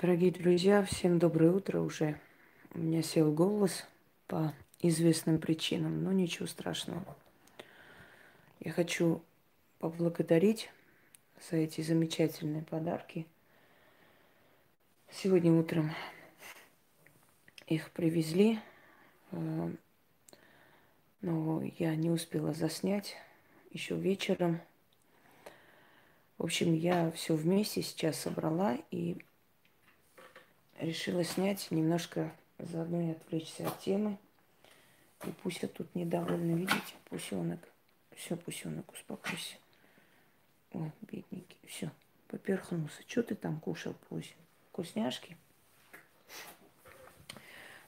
Дорогие друзья, всем доброе утро уже. У меня сел голос по известным причинам, но ничего страшного. Я хочу поблагодарить за эти замечательные подарки. Сегодня утром их привезли, но я не успела заснять еще вечером. В общем, я все вместе сейчас собрала и решила снять немножко, заодно и отвлечься от темы. И пусть я тут недовольна, видите, пусенок. Все, пусенок, успокойся. О, бедненький, все, поперхнулся. Что ты там кушал, пусть? Вкусняшки?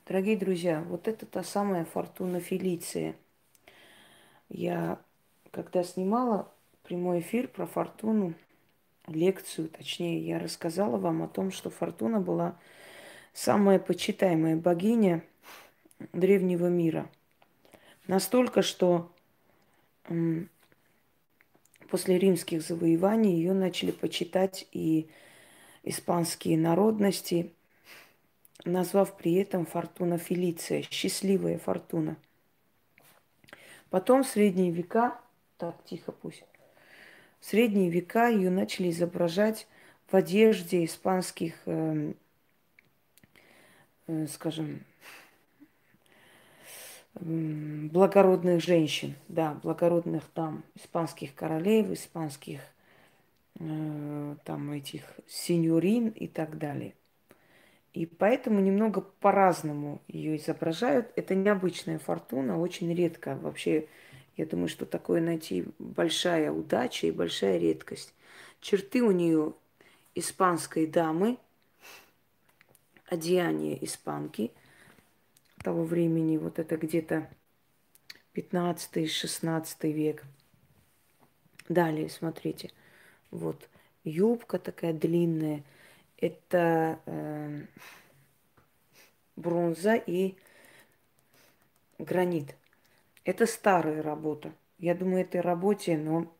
Дорогие друзья, вот это та самая Фортуна Фелиция. Я, когда снимала прямой эфир про Фортуну, лекцию, точнее, я рассказала вам о том, что Фортуна была самая почитаемая богиня древнего мира. Настолько, что после римских завоеваний ее начали почитать и испанские народности, назвав при этом Фортуна Фелиция, счастливая Фортуна. Потом в средние века, так, тихо пусть, в средние века ее начали изображать в одежде испанских, скажем, благородных женщин, да, благородных там испанских королев, испанских там этих сеньорин и так далее. И поэтому немного по-разному ее изображают. Это необычная Фортуна, очень редко. Вообще, я думаю, что такое найти большая удача и большая редкость. Черты у нее испанской дамы, одеяние испанки того времени, вот это где-то 15-16 век. Далее, смотрите, вот юбка такая длинная. Это бронза и гранит. Это старая работа. Я думаю, этой работе, но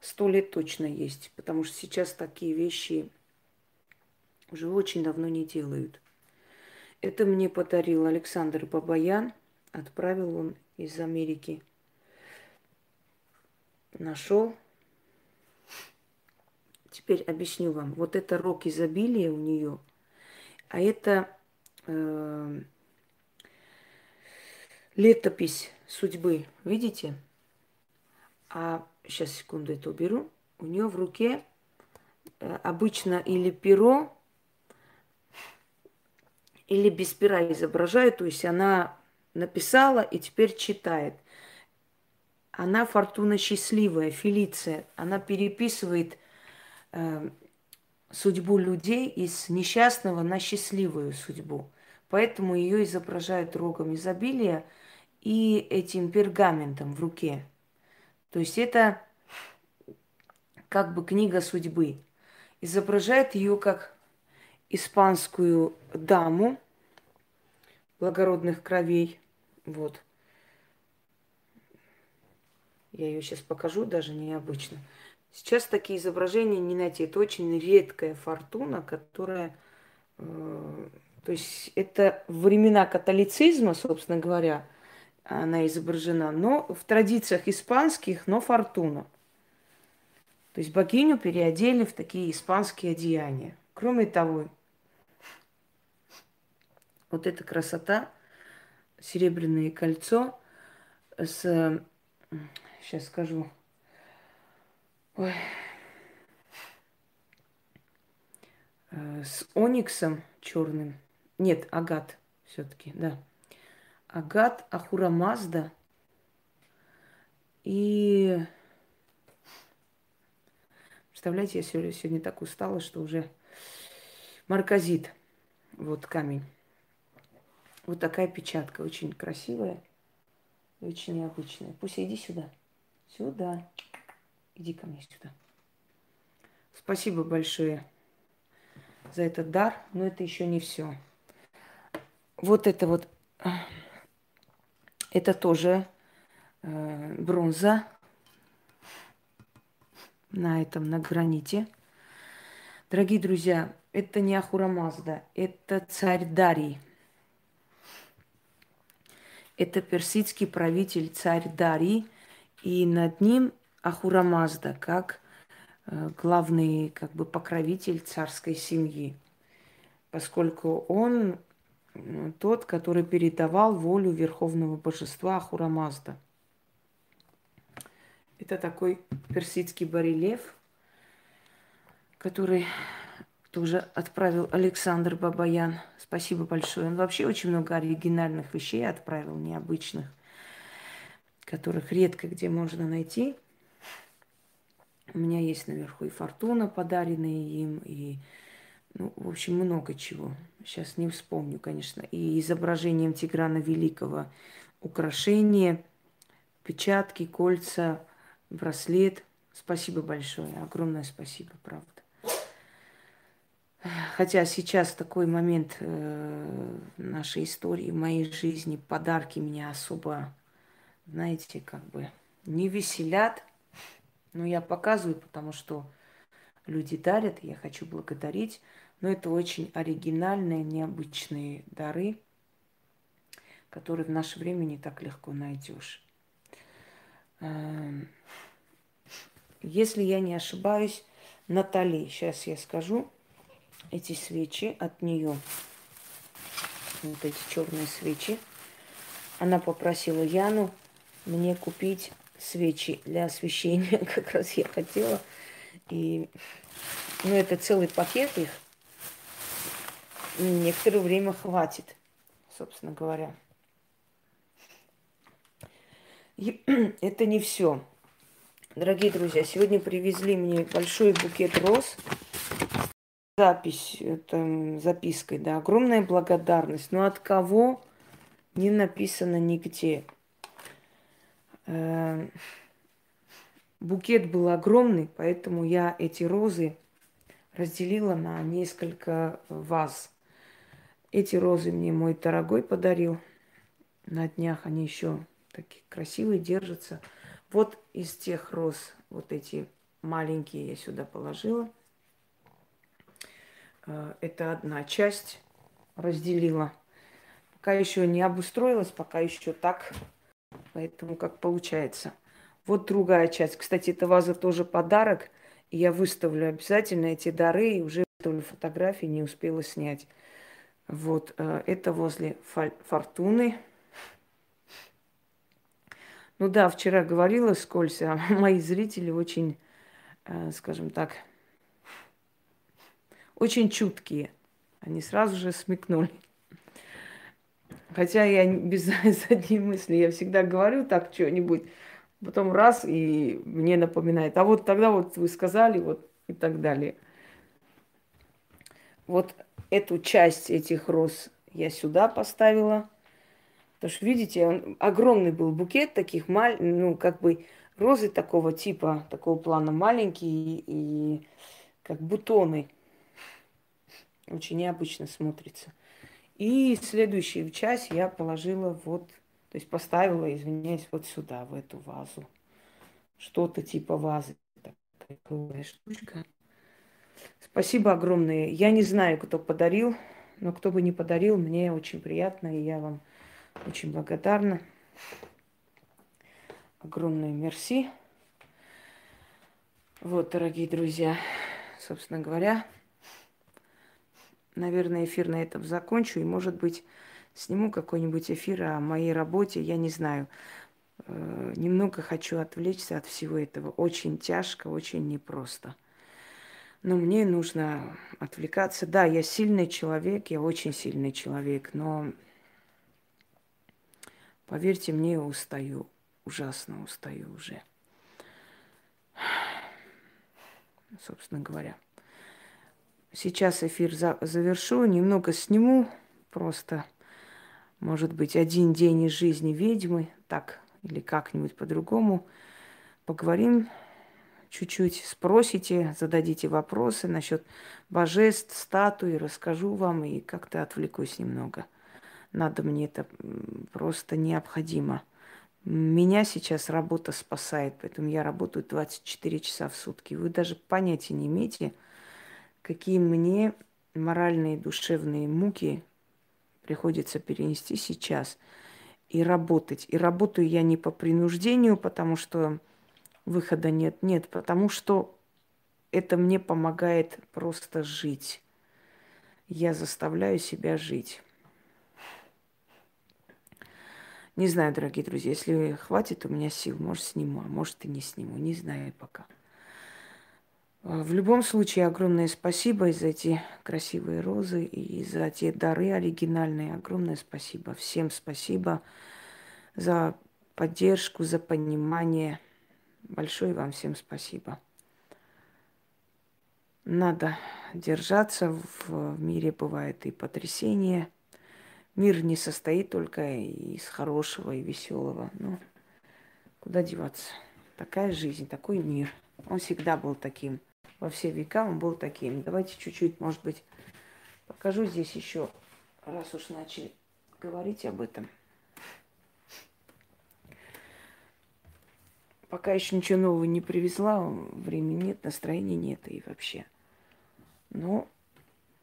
100 лет точно есть, потому что сейчас такие вещи уже очень давно не делают. Это мне подарил Александр Бабаян. Отправил он из Америки. Нашел. Теперь объясню вам. Вот это рог изобилия у нее, а это летопись судьбы. Видите? А сейчас, секунду, это уберу. У нее в руке обычно или перо, или без пера изображают. То есть она написала и теперь читает. Она Фортуна счастливая, Фелиция. Она переписывает судьбу людей из несчастного на счастливую судьбу. Поэтому ее изображают рогом изобилия и этим пергаментом в руке. То есть это как бы книга судьбы. Изображает ее как испанскую даму благородных кровей. Вот. Я ее сейчас покажу, даже необычно. Сейчас такие изображения не найти. Это очень редкая Фортуна, которая... то есть это времена католицизма, собственно говоря, она изображена, но в традициях испанских, но Фортуна. То есть богиню переодели в такие испанские одеяния. Кроме того, вот эта красота, серебряное кольцо с... Сейчас скажу. Ой. С ониксом черным. Нет, агат все-таки, да. Агат, Ахура Мазда и... Представляете, я сегодня так устала, что уже марказит. Вот камень. Вот такая печатка. Очень красивая. Очень необычная. Пусть иди сюда. Сюда. Иди ко мне сюда. Спасибо большое за этот дар, но это еще не все. Вот это вот, это тоже бронза на граните. Дорогие друзья, Это не Ахура Мазда, это царь Дарий. Это персидский правитель царь Дарий, и над ним Ахура Мазда, как главный как бы покровитель царской семьи, поскольку он тот, который передавал волю верховного божества Ахура Мазда. Это такой персидский барельеф, который тоже отправил Александр Бабаян. Спасибо большое. Он вообще очень много оригинальных вещей отправил, необычных, которых редко где можно найти. У меня есть наверху и фортуна, подаренная им, и, ну, в общем, много чего. Сейчас не вспомню, конечно. И изображением Тиграна Великого украшения, печатки, кольца, браслет. Спасибо большое, огромное спасибо, правда. Хотя сейчас такой момент нашей истории, моей жизни, подарки меня особо, знаете, как бы не веселят. Но я показываю, потому что люди дарят, и я хочу благодарить. Но это очень оригинальные, необычные дары, которые в наше время не так легко найдешь. Если я не ошибаюсь, Натали, сейчас я скажу, эти свечи от нее, вот эти черные свечи, она попросила Яну мне купить свечи для освещения, как раз я хотела. И, ну, это целый пакет их, некоторое время хватит, собственно говоря. И это не все. Дорогие друзья, сегодня привезли мне большой букет роз. Запись, это запиской, да, огромная благодарность. Но от кого не написано нигде. Букет был огромный, поэтому я эти розы разделила на несколько ваз. Эти розы мне мой дорогой подарил. На днях они еще такие красивые, держатся. Вот из тех роз вот эти маленькие я сюда положила. Это одна часть, разделила. Пока еще не обустроилась, пока еще так, поэтому как получается. Вот другая часть. Кстати, эта ваза тоже подарок. И я выставлю обязательно эти дары, и уже выставлю фотографии, не успела снять. Вот это возле фортуны. Ну да, вчера говорила скользь, а мои зрители очень, скажем так, очень чуткие. Они сразу же смекнули. Хотя я без задней мысли, я всегда говорю так что-нибудь, потом раз, и мне напоминает. А вот тогда вот вы сказали, вот и так далее. Вот эту часть этих роз я сюда поставила. Потому что, видите, он, огромный был букет таких, ну, как бы розы такого типа, такого плана, маленькие и как бутоны. Очень необычно смотрится. И следующую часть я положила вот, то есть поставила, извиняюсь, вот сюда, в эту вазу. Что-то типа вазы. Такая штучка. Спасибо огромное. Я не знаю, кто подарил, но кто бы не подарил, мне очень приятно, и я вам очень благодарна. Огромное мерси. Вот, дорогие друзья, собственно говоря, наверное, эфир на этом закончу. И, может быть, сниму какой-нибудь эфир о моей работе. Я не знаю. Немного хочу отвлечься от всего этого. Очень тяжко, очень непросто. Но мне нужно отвлекаться. Да, я сильный человек, я очень сильный человек, но... Поверьте мне, я устаю, ужасно устаю уже, собственно говоря. Сейчас эфир завершу, немного сниму, просто, может быть, один день из жизни ведьмы, так, или как-нибудь по-другому. Поговорим чуть-чуть, спросите, зададите вопросы насчет божеств, статуи, расскажу вам и как-то отвлекусь немного. Надо мне, это просто необходимо. Меня сейчас работа спасает, поэтому я работаю 24 часа в сутки. Вы даже понятия не имеете, какие мне моральные и душевные муки приходится перенести сейчас и работать. И работаю я не по принуждению, потому что выхода нет. Нет, потому что это мне помогает просто жить. Я заставляю себя жить. Не знаю, дорогие друзья, если хватит у меня сил, может, сниму, а может, и не сниму. Не знаю пока. В любом случае, огромное спасибо и за эти красивые розы, и за те дары оригинальные. Огромное спасибо. Всем спасибо за поддержку, за понимание. Большое вам всем спасибо. Надо держаться. В мире бывает и потрясение. Мир не состоит только из хорошего и веселого. Ну, куда деваться? Такая жизнь, такой мир. Он всегда был таким. Во все века он был таким. Давайте чуть-чуть, может быть, покажу здесь еще, раз уж начали говорить об этом. Пока еще ничего нового не привезла, времени нет, настроения нет и вообще. Но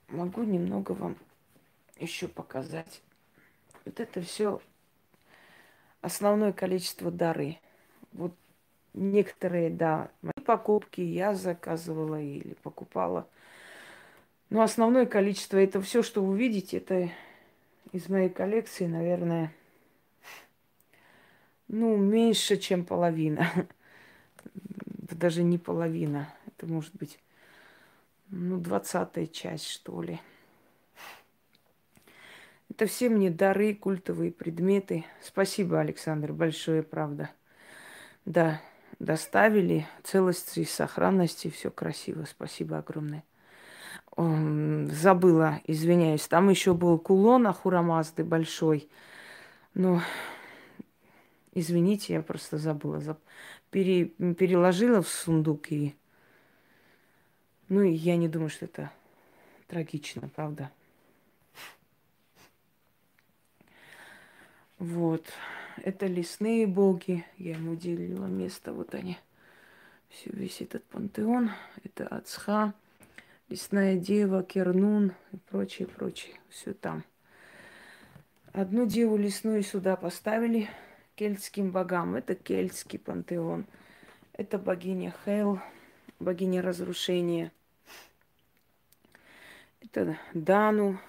могу немного вам еще показать. Вот это все основное количество дары. Вот некоторые, да, мои покупки я заказывала или покупала. Но основное количество, это все, что вы видите, это из моей коллекции, наверное, ну, меньше, чем половина. Даже не половина. Это может быть, ну, 20-я часть, что ли. Это все мне дары, культовые предметы. Спасибо, Александр, большое, правда. Да, доставили целости и сохранности. Все красиво. Спасибо огромное. Забыла, извиняюсь. Там еще был кулон Ахура Мазды большой. Но... Извините, я просто забыла. Переложила в сундук и... Ну, и я не думаю, что это трагично, правда. Вот. Это лесные боги. Я ему делила место. Вот они. Все, весь этот пантеон. Это Ацха, Лесная Дева, Кернун и прочее, прочее. Все там. Одну деву лесную сюда поставили. Кельтским богам. Это кельтский пантеон. Это богиня Хел, богиня разрушения. Это Дану.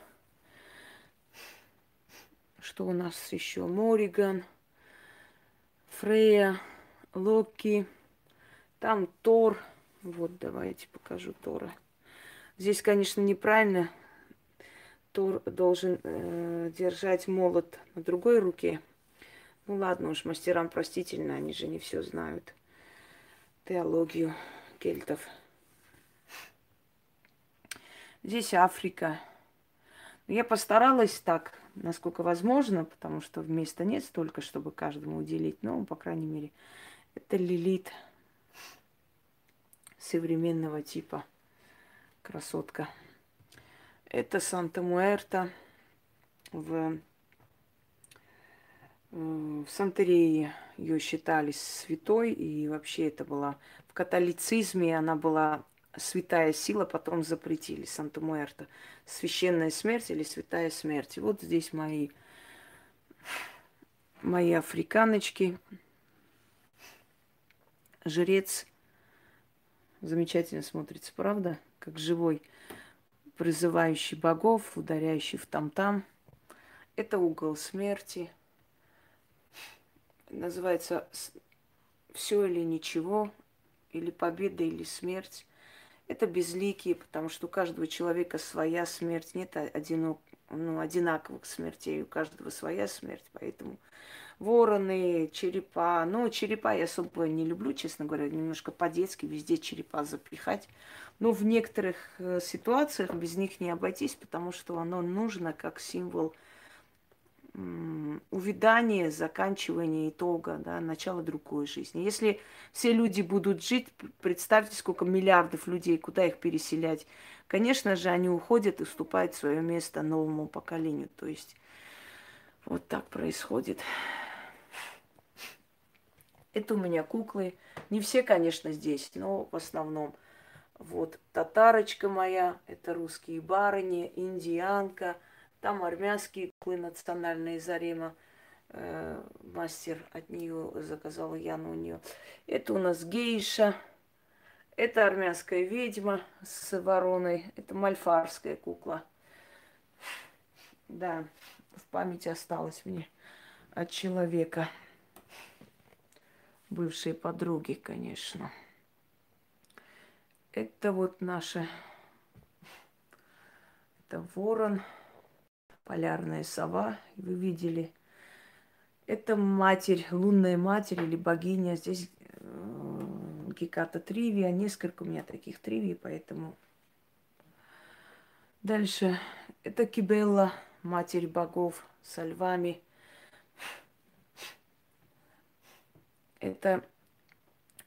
Что у нас еще? Мориган, Фрея, Локи. Там Тор. Вот, давайте покажу Тора. Здесь, конечно, неправильно. Тор должен держать молот на другой руке. Ну ладно уж, мастерам простительно, они же не все знают. Теологию кельтов. Здесь Африка. Я постаралась так, насколько возможно, потому что места нет столько, чтобы каждому уделить. Но, по крайней мере, это Лилит современного типа. Красотка. Это Санта-Муэрта в Сантерее ее считали святой, и вообще это была в католицизме, она была святая сила, потом запретили Санта-Муэрта. Священная смерть или святая смерть. И вот здесь мои африканочки. Жрец замечательно смотрится, правда? Как живой, призывающий богов, ударяющий в там-там. Это угол смерти. Называется «Все или ничего», или «Победа или смерть». Это безликие, потому что у каждого человека своя смерть. Нет одинаковых смертей, у каждого своя смерть. Поэтому вороны, черепа. Ну, черепа я особо не люблю, честно говоря. Немножко по-детски везде черепа запихать. Но в некоторых ситуациях без них не обойтись, потому что оно нужно как символ увядание, заканчивание итога, да, начало другой жизни. Если все люди будут жить, представьте, сколько миллиардов людей, куда их переселять. Конечно же, они уходят и уступают свое место новому поколению. То есть вот так происходит. Это у меня куклы. Не все, конечно, здесь, но в основном. Вот татарочка моя, это русские барыни, индианка, там армянские клы национальные зарема. Мастер от нее заказала Яну у нее. Это у нас гейша, это армянская ведьма с вороной, это мальфарская кукла. Да, в памяти осталось мне от человека. Бывшие подруги, конечно. Это вот наши... Это ворон, полярная сова, вы видели. Это Матерь, Лунная Матерь или Богиня. Здесь Геката Тривия, несколько у меня таких тривий, поэтому... Дальше. Это Кибелла, Матерь Богов со львами. Это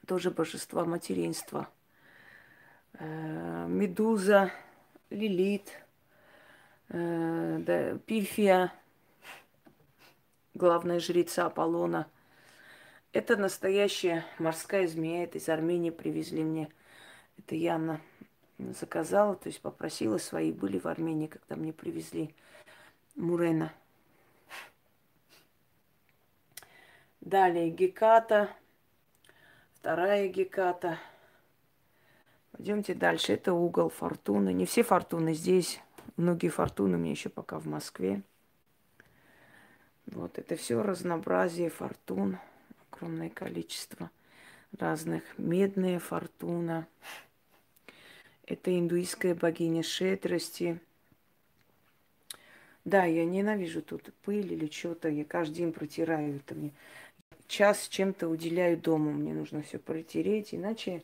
тоже божество материнства. Медуза, Лилит, да, Пифия, главная жрица Аполлона. Это настоящая морская змея. Это из Армении привезли мне. Это Яна заказала, то есть попросила. Свои были в Армении, когда мне привезли. Мурена. Далее Геката. Вторая Геката. Пойдемте дальше. Это угол Фортуны. Не все Фортуны здесь. Многие Фортуны у меня еще пока в Москве. Вот это все разнообразие Фортун. Огромное количество разных. Медная Фортуна. Это индуистская богиня щедрости. Да, я ненавижу тут пыль или что-то. Я каждый день протираю это мне. Час чем-то уделяю дому. Мне нужно все протереть, иначе...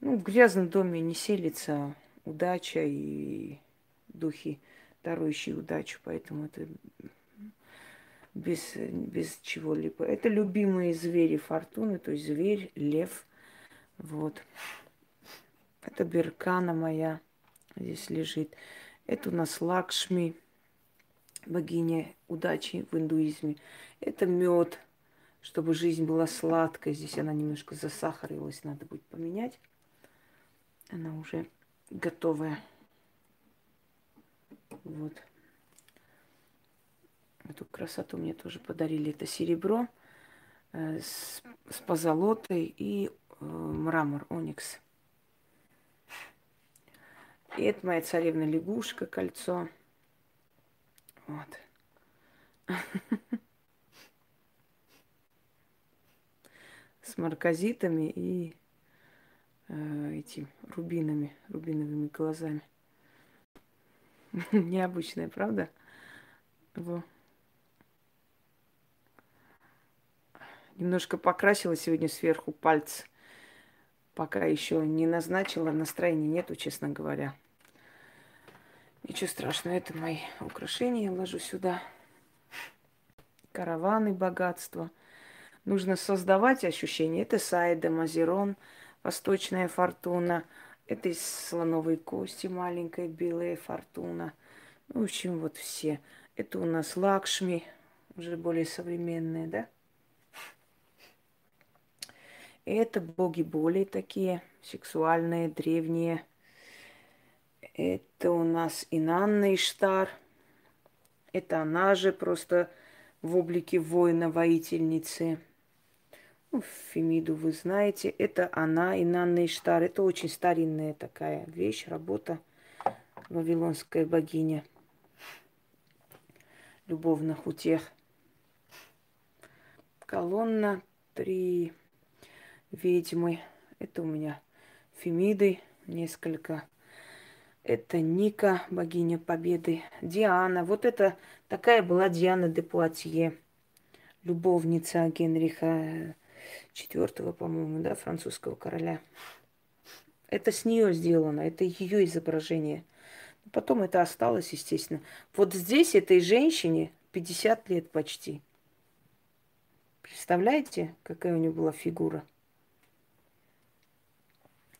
Ну, в грязном доме не селится удача и духи, дарующие удачу, поэтому это без чего-либо. Это любимые звери Фортуны, то есть зверь, лев. Вот. Это Беркана моя здесь лежит. Это у нас Лакшми, богиня удачи в индуизме. Это мед, чтобы жизнь была сладкой. Здесь она немножко засахарилась, надо будет поменять. Она уже готовая. Вот. Эту красоту мне тоже подарили. Это серебро с позолотой и мрамор, оникс. И это моя царевна лягушка, кольцо. Вот. С марказитами и... этим рубиновыми глазами. Необычная, правда? Во. Немножко покрасила сегодня сверху пальцы. Пока еще не назначила. Настроения нету, честно говоря. Ничего страшного. Это мои украшения. Я ложу сюда. Караваны, богатство. Нужно создавать ощущение. Это Саида, Мазерон. Восточная Фортуна. Это из слоновой кости маленькая белая Фортуна. В общем, вот все. Это у нас Лакшми, уже более современные, да? И это боги более такие, сексуальные, древние. Это у нас Инанна Иштар. Это она же просто в облике воина-воительницы. Фемиду вы знаете. Это она, Инанна Иштар. Это очень старинная такая вещь, работа. Вавилонская богиня. Любовных утех. Колонна. Три ведьмы. Это у меня Фемиды. Несколько. Это Ника, богиня победы. Диана. Вот это такая была Диана де Пуатье. Любовница Генриха Четвертого, по-моему, да, французского короля. Это с нее сделано, это ее изображение. Потом это осталось, естественно. Вот здесь этой женщине 50 лет почти. Представляете, какая у нее была фигура?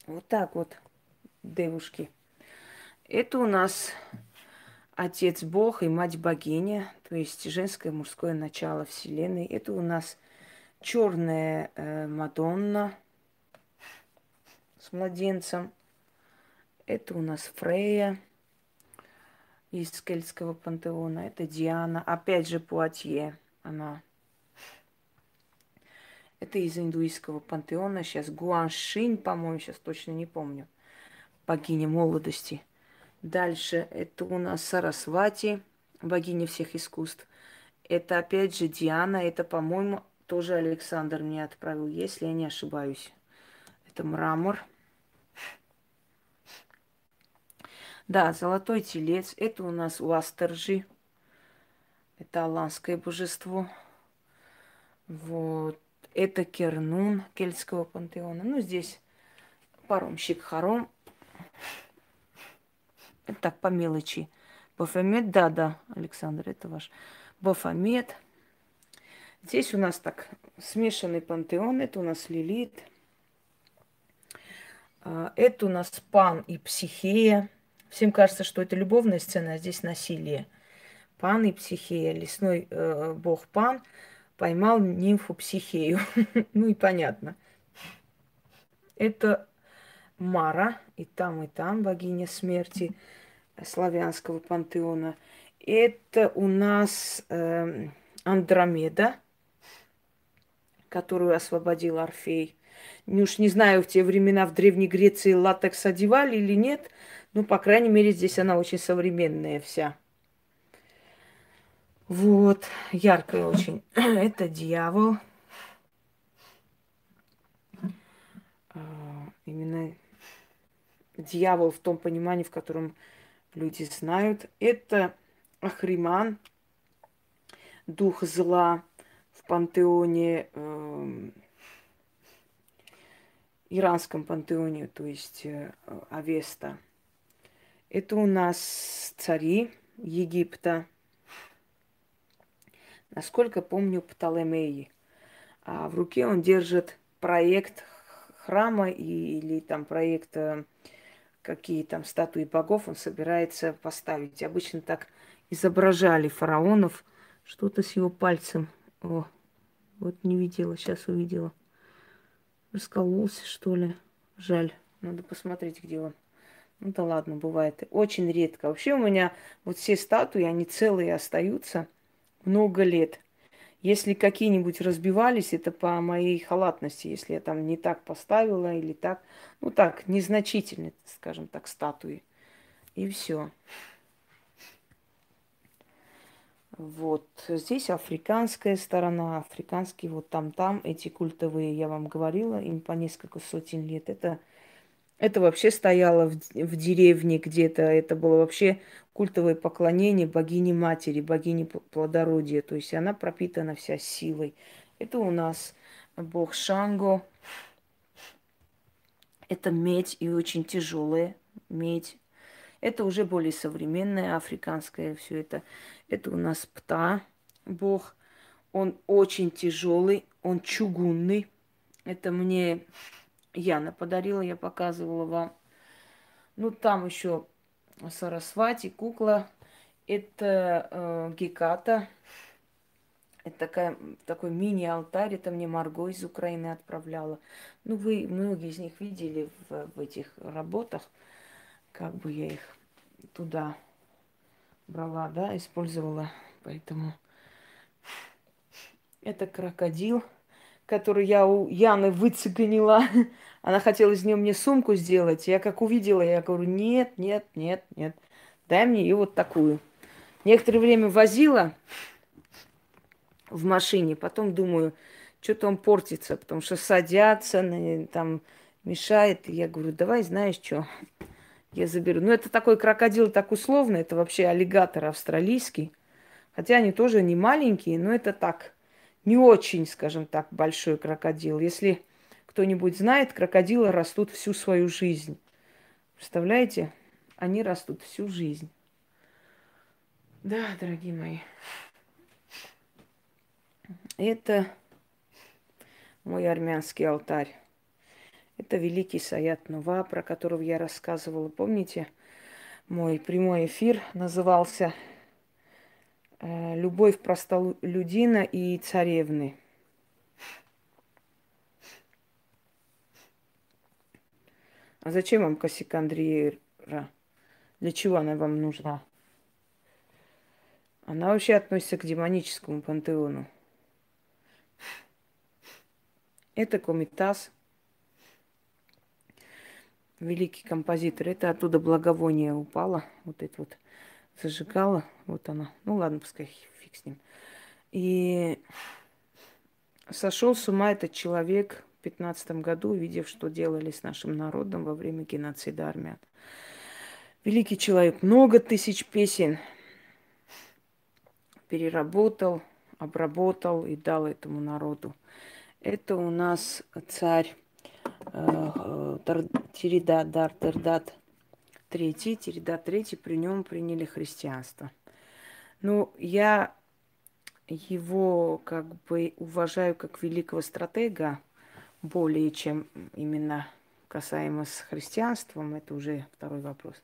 Вот так вот, девушки. Это у нас отец Бог и мать богиня, то есть женское и мужское начало вселенной. Это у нас черная Мадонна с младенцем. Это у нас Фрея из кельтского пантеона. Это Диана. Опять же Пуатье. Она. Это из индуистского пантеона. Сейчас Гуаншинь, по-моему, сейчас точно не помню. Богиня молодости. Дальше это у нас Сарасвати, богиня всех искусств. Это опять же Диана. Это, по-моему, тоже Александр мне отправил, если я не ошибаюсь. Это мрамор. Да, золотой телец. Это у нас Уастерджи. Это аланское божество. Вот. Это Кернун кельтского пантеона. Ну, здесь паромщик Харом. Это так, по мелочи. Бафомет, да, Александр, это ваш. Бафомет. Здесь у нас так, смешанный пантеон. Это у нас Лилит. Это у нас Пан и Психея. Всем кажется, что это любовная сцена, а здесь насилие. Пан и Психея. Лесной бог Пан поймал нимфу Психею. Ну и понятно. Это Мара. И там богиня смерти славянского пантеона. Это у нас Андромеда, которую освободил Орфей. Уж не знаю, в те времена в Древней Греции латекс одевали или нет, но, по крайней мере, здесь она очень современная вся. Вот, яркая очень. Это дьявол. Именно дьявол в том понимании, в котором люди знают. Это Ахриман, дух зла в пантеоне, иранском пантеоне, то есть Авеста. Это у нас цари Египта. Насколько помню, Птолемей. А в руке он держит проект храма или там проект, какие там статуи богов он собирается поставить. Обычно так изображали фараонов. Что-то с его пальцем. О, вот не видела, сейчас увидела. Раскололся, что ли? Жаль. Надо посмотреть, где он. Ну да ладно, бывает. Очень редко. Вообще у меня вот все статуи, они целые остаются много лет. Если какие-нибудь разбивались, это по моей халатности. Если я там не так поставила или так. Ну так, незначительные, скажем так, статуи. И все. Вот здесь африканская сторона, африканские вот там эти культовые, я вам говорила, им по несколько сотен лет. Это вообще стояло в деревне где-то, это было вообще культовое поклонение богине матери, богине плодородия, то есть она пропитана вся силой. Это у нас бог Шанго, это медь и очень тяжелая медь. Это уже более современное, африканское все это. Это у нас Пта, бог. Он очень тяжелый, он чугунный. Это мне Яна подарила, я показывала вам. Ну, там еще Сарасвати, кукла. Это Геката. Это такой мини-алтарь. Это мне Марго из Украины отправляла. Ну, вы многие из них видели в этих работах. Как бы я их туда брала, да, использовала. Поэтому это крокодил, который я у Яны выцыганила. Она хотела из нее мне сумку сделать. Я как увидела, я говорю, нет. Дай мне ее вот такую. Некоторое время возила в машине. Потом думаю, что-то он портится, потому что садятся, там мешает. И я говорю, давай, знаешь что... Я заберу. Ну, это такой крокодил, так условно. Это вообще аллигатор австралийский. Хотя они тоже не маленькие, но это так, не очень, скажем так, большой крокодил. Если кто-нибудь знает, крокодилы растут всю свою жизнь. Представляете? Они растут всю жизнь. Да, дорогие мои. Это мой армянский алтарь. Это великий Саят Нова, про которого я рассказывала. Помните, мой прямой эфир назывался «Любовь простолюдина и царевны». А зачем вам косяк, Андрей Для чего она вам нужна? Она вообще относится к демоническому пантеону. Это Комитас, великий композитор. Это оттуда благовоние упало. Вот это вот зажигало. Вот она. Ну ладно, пускай фиг с ним. И сошел с ума этот человек в 15 году, увидев, что делали с нашим народом во время геноцида армян. Великий человек, много тысяч песен переработал, обработал и дал этому народу. Это у нас царь Тирида Тердат Третий. Тиридат Третий, при нем приняли христианство. Ну, я его как бы уважаю как великого стратега, более чем именно касаемо с христианством, это уже второй вопрос.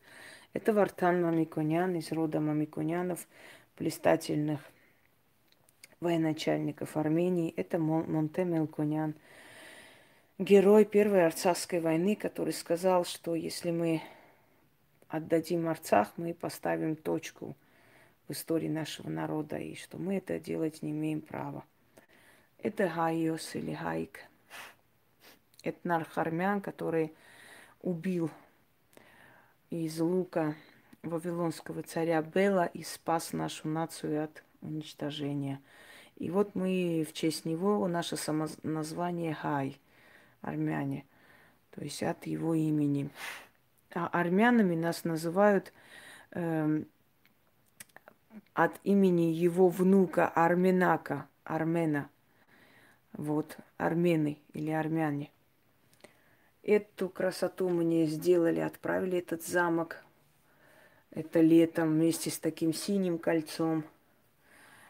Это Вартан Мамиконян из рода Мамиконянов, блистательных военачальников Армении. Это Монте Мелкунян, герой Первой Арцахской войны, который сказал, что если мы отдадим Арцах, мы поставим точку в истории нашего народа, и что мы это делать не имеем права. Это Гайос или Гайк. Это этнарх-армян, который убил из лука вавилонского царя Бела и спас нашу нацию от уничтожения. И вот мы в честь него, наше самоназвание Гай, армяне, то есть от его имени. А армянами нас называют... от имени его внука Арменака, Армена. Вот, армены или армяне. Эту красоту мне сделали, отправили этот замок. Это летом вместе с таким синим кольцом.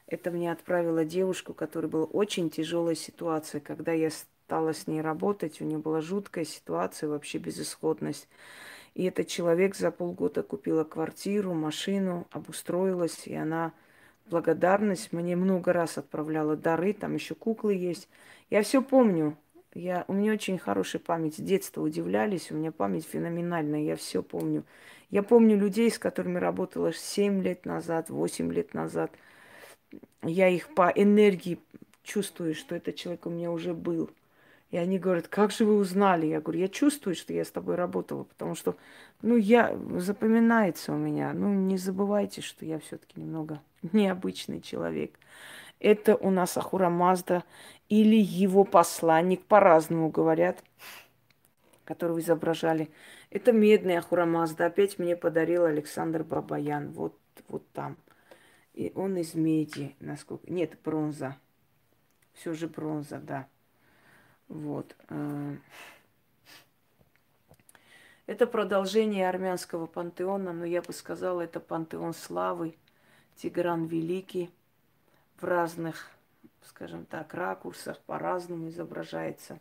Это мне отправила девушку, которая была очень тяжелая ситуация. Когда я стала с ней работать, у нее была жуткая ситуация, вообще безысходность. И этот человек за полгода купила квартиру, машину, обустроилась. И она в благодарность мне много раз отправляла дары. Там еще куклы есть. Я все помню. У меня очень хорошая память. С детства удивлялись. У меня память феноменальная. Я все помню. Я помню людей, с которыми работала 7 лет назад, 8 лет назад. Я их по энергии чувствую, что этот человек у меня уже был. И они говорят, как же вы узнали? Я говорю, я чувствую, что я с тобой работала, потому что, ну, я запоминается у меня. Ну, не забывайте, что я все-таки немного необычный человек. Это у нас Ахура Мазда или его посланник, по-разному говорят, которого изображали. Это медный Ахура Мазда. Опять мне подарил Александр Бабаян. Вот там. И он из меди, насколько... Нет, бронза. Все же бронза, да. Вот. Это продолжение армянского пантеона, но я бы сказала, это пантеон славы, Тигран Великий в разных, скажем так, ракурсах, по-разному изображается.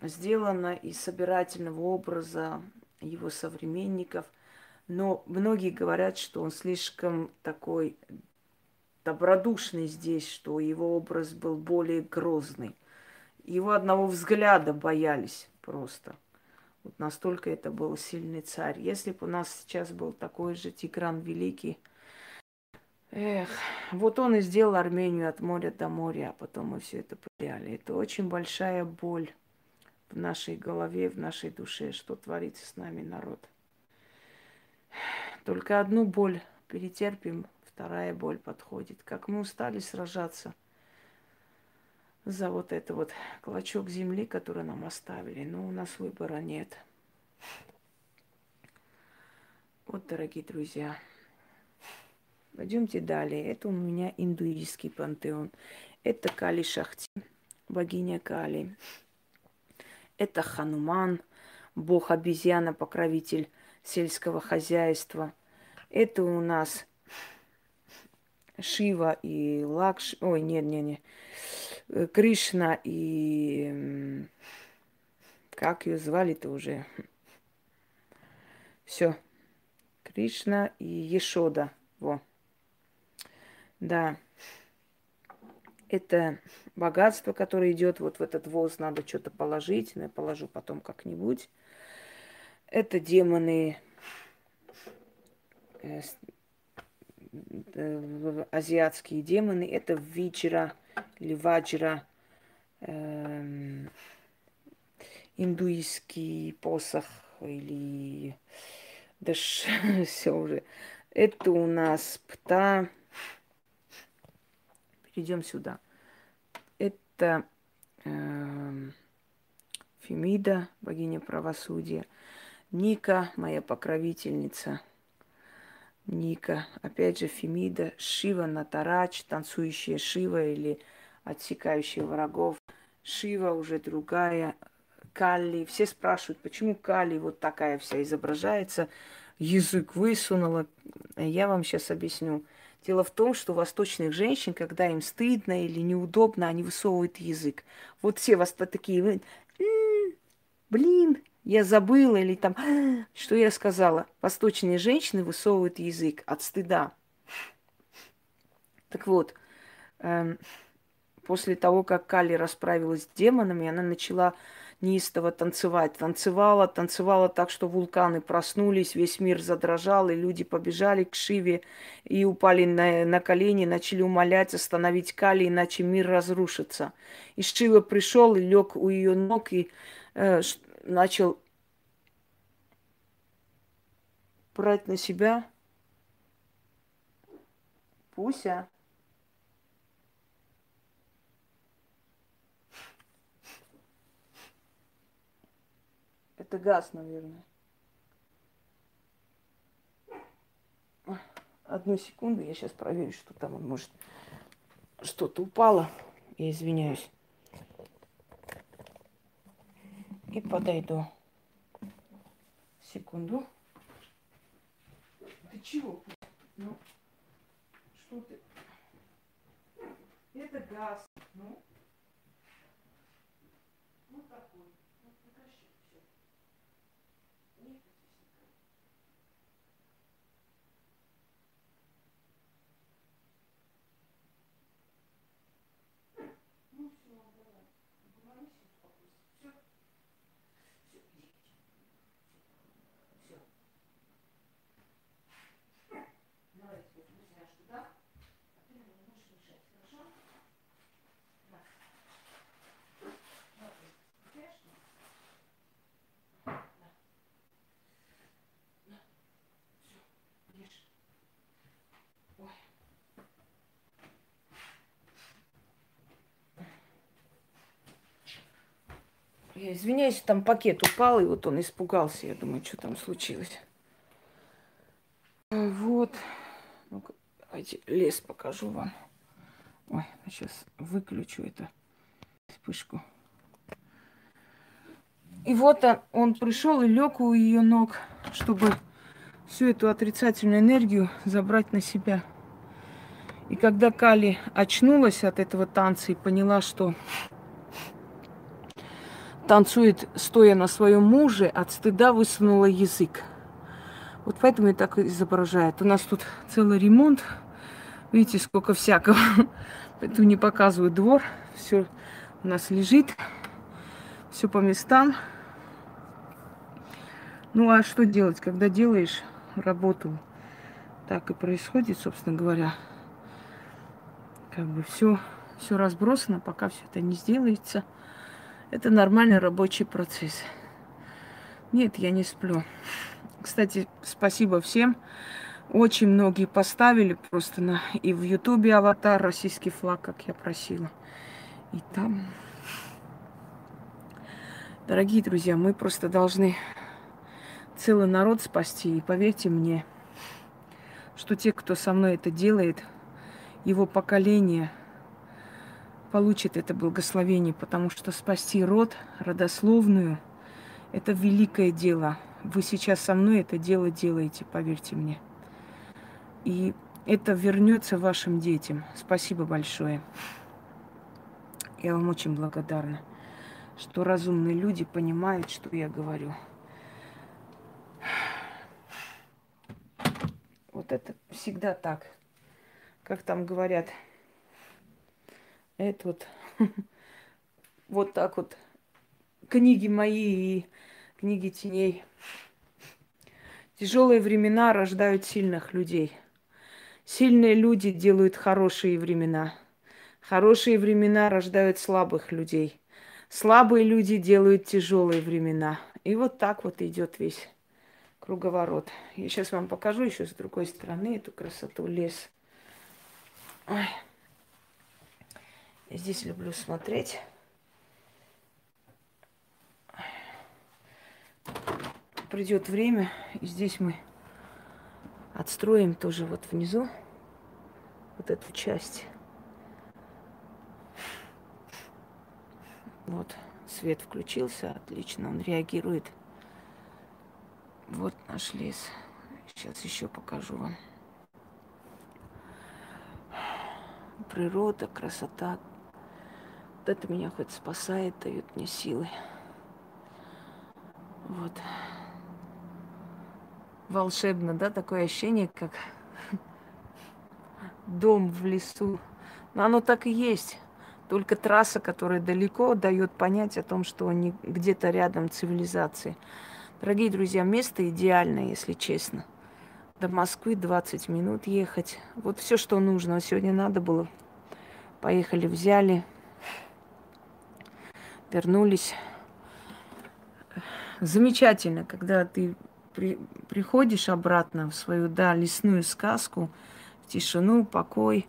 Сделано из собирательного образа его современников, но многие говорят, что он слишком такой... добродушный здесь, что его образ был более грозный. Его одного взгляда боялись просто. Вот настолько это был сильный царь. Если бы у нас сейчас был такой же Тигран Великий, эх, вот он и сделал Армению от моря до моря, а потом мы все это потеряли. Это очень большая боль в нашей голове, в нашей душе, что творится с нами народ. Только одну боль перетерпим, вторая боль подходит. Как мы устали сражаться за вот это вот клочок земли, который нам оставили. Но у нас выбора нет. Вот, дорогие друзья. Пойдемте далее. Это у меня индуистский пантеон. Это Кали Шахти, богиня Кали. Это Хануман, бог обезьяна, покровитель сельского хозяйства. Это у нас... Шива и Лакш... Ой, не. Кришна и... Как ее звали-то уже? Все. Кришна и Ешода. Во. Да. Это богатство, которое идет вот в этот волос. Надо что-то положить. Но я положу потом как-нибудь. Это демоны азиатские демоны, это виджра или ваджра, индуистский посох или даш, все уже. Это у нас пта. Перейдем сюда. Это Фемида, богиня правосудия. Ника, моя покровительница. Ника, опять же Фемида, Шива Натарач, танцующая Шива или отсекающая врагов. Шива уже другая, Кали. Все спрашивают, почему Кали вот такая вся изображается, язык высунула. Я вам сейчас объясню. Дело в том, что у восточных женщин, когда им стыдно или неудобно, они высовывают язык. Вот все вас такие, блин, я забыла, или там, что я сказала. Восточные женщины высовывают язык от стыда. Так вот, после того, как Кали расправилась с демонами, она начала неистово танцевать. Танцевала, танцевала так, что вулканы проснулись, весь мир задрожал, и люди побежали к Шиве и упали на колени, начали умолять остановить Кали, иначе мир разрушится. И Шива пришел и лег у ее ног, и начал брать на себя. Пуся. Это газ, наверное. Одну секунду, я сейчас проверю, что там, может, что-то упало. Я извиняюсь. И подойду. Секунду. Ты чего? Ну, что ты? Это газ. Ну, вот такой. Ну, прекращай все. Нет, это все. Ну, все, давай. Говори себе спокойно. Все. Я извиняюсь, там пакет упал, и вот он испугался. Я думаю, что там случилось. Вот. Ну-ка, давайте лес покажу вам. Ой, сейчас выключу эту вспышку. И вот он пришел и лег у ее ног, чтобы всю эту отрицательную энергию забрать на себя. И когда Кали очнулась от этого танца и поняла, что танцует, стоя на своем муже, от стыда высунула язык. Вот поэтому и так изображает. У нас тут целый ремонт. Видите, сколько всякого. Поэтому не показываю двор. Все у нас лежит. Все по местам. Ну а что делать, когда делаешь работу? Так и происходит, собственно говоря. Как бы все разбросано, пока все это не сделается. Это нормальный рабочий процесс. Нет, я не сплю. Кстати, спасибо всем. Очень многие поставили просто на... И в Ютубе аватар, российский флаг, как я просила. И там... Дорогие друзья, мы просто должны целый народ спасти. И поверьте мне, что те, кто со мной это делает, его поколение... получит это благословение, потому что спасти род, родословную, это великое дело. Вы сейчас со мной это дело делаете, поверьте мне. И это вернется вашим детям. Спасибо большое. Я вам очень благодарна, что разумные люди понимают, что я говорю. Вот это всегда так. Как там говорят... Это вот, вот так вот книги мои и книги теней Тяжелые времена рождают сильных людей. Сильные люди делают хорошие времена. Хорошие времена рождают слабых людей. Слабые люди делают тяжелые времена. И вот так вот идет весь круговорот. Я сейчас вам покажу еще с другой стороны эту красоту, лес. Ой. Я здесь люблю смотреть. Придет время, и здесь мы отстроим тоже вот внизу вот эту часть. Вот свет включился, отлично, он реагирует. Вот наш лес. Сейчас еще покажу вам. Природа, красота. Вот это меня хоть спасает, дает мне силы. Вот. Волшебно, да? Такое ощущение, как дом в лесу. Но оно так и есть. Только трасса, которая далеко, дает понять о том, что где-то рядом цивилизации. Дорогие друзья, место идеальное, если честно. До Москвы 20 минут ехать. Вот все, что нужно. Сегодня надо было. Поехали, взяли. Вернулись. Замечательно, когда ты приходишь обратно в свою, да, лесную сказку, в тишину, покой,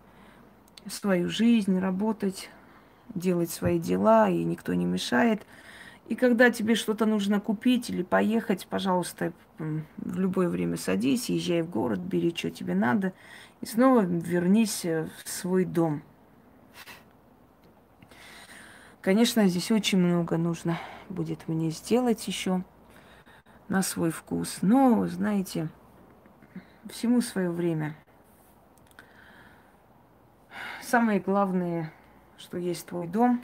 свою жизнь, работать, делать свои дела, и никто не мешает. И когда тебе что-то нужно купить или поехать, пожалуйста, в любое время садись, езжай в город, бери, что тебе надо, и снова вернись в свой дом. Конечно, здесь очень много нужно будет мне сделать еще на свой вкус. Но, знаете, всему свое время. Самое главное, что есть твой дом.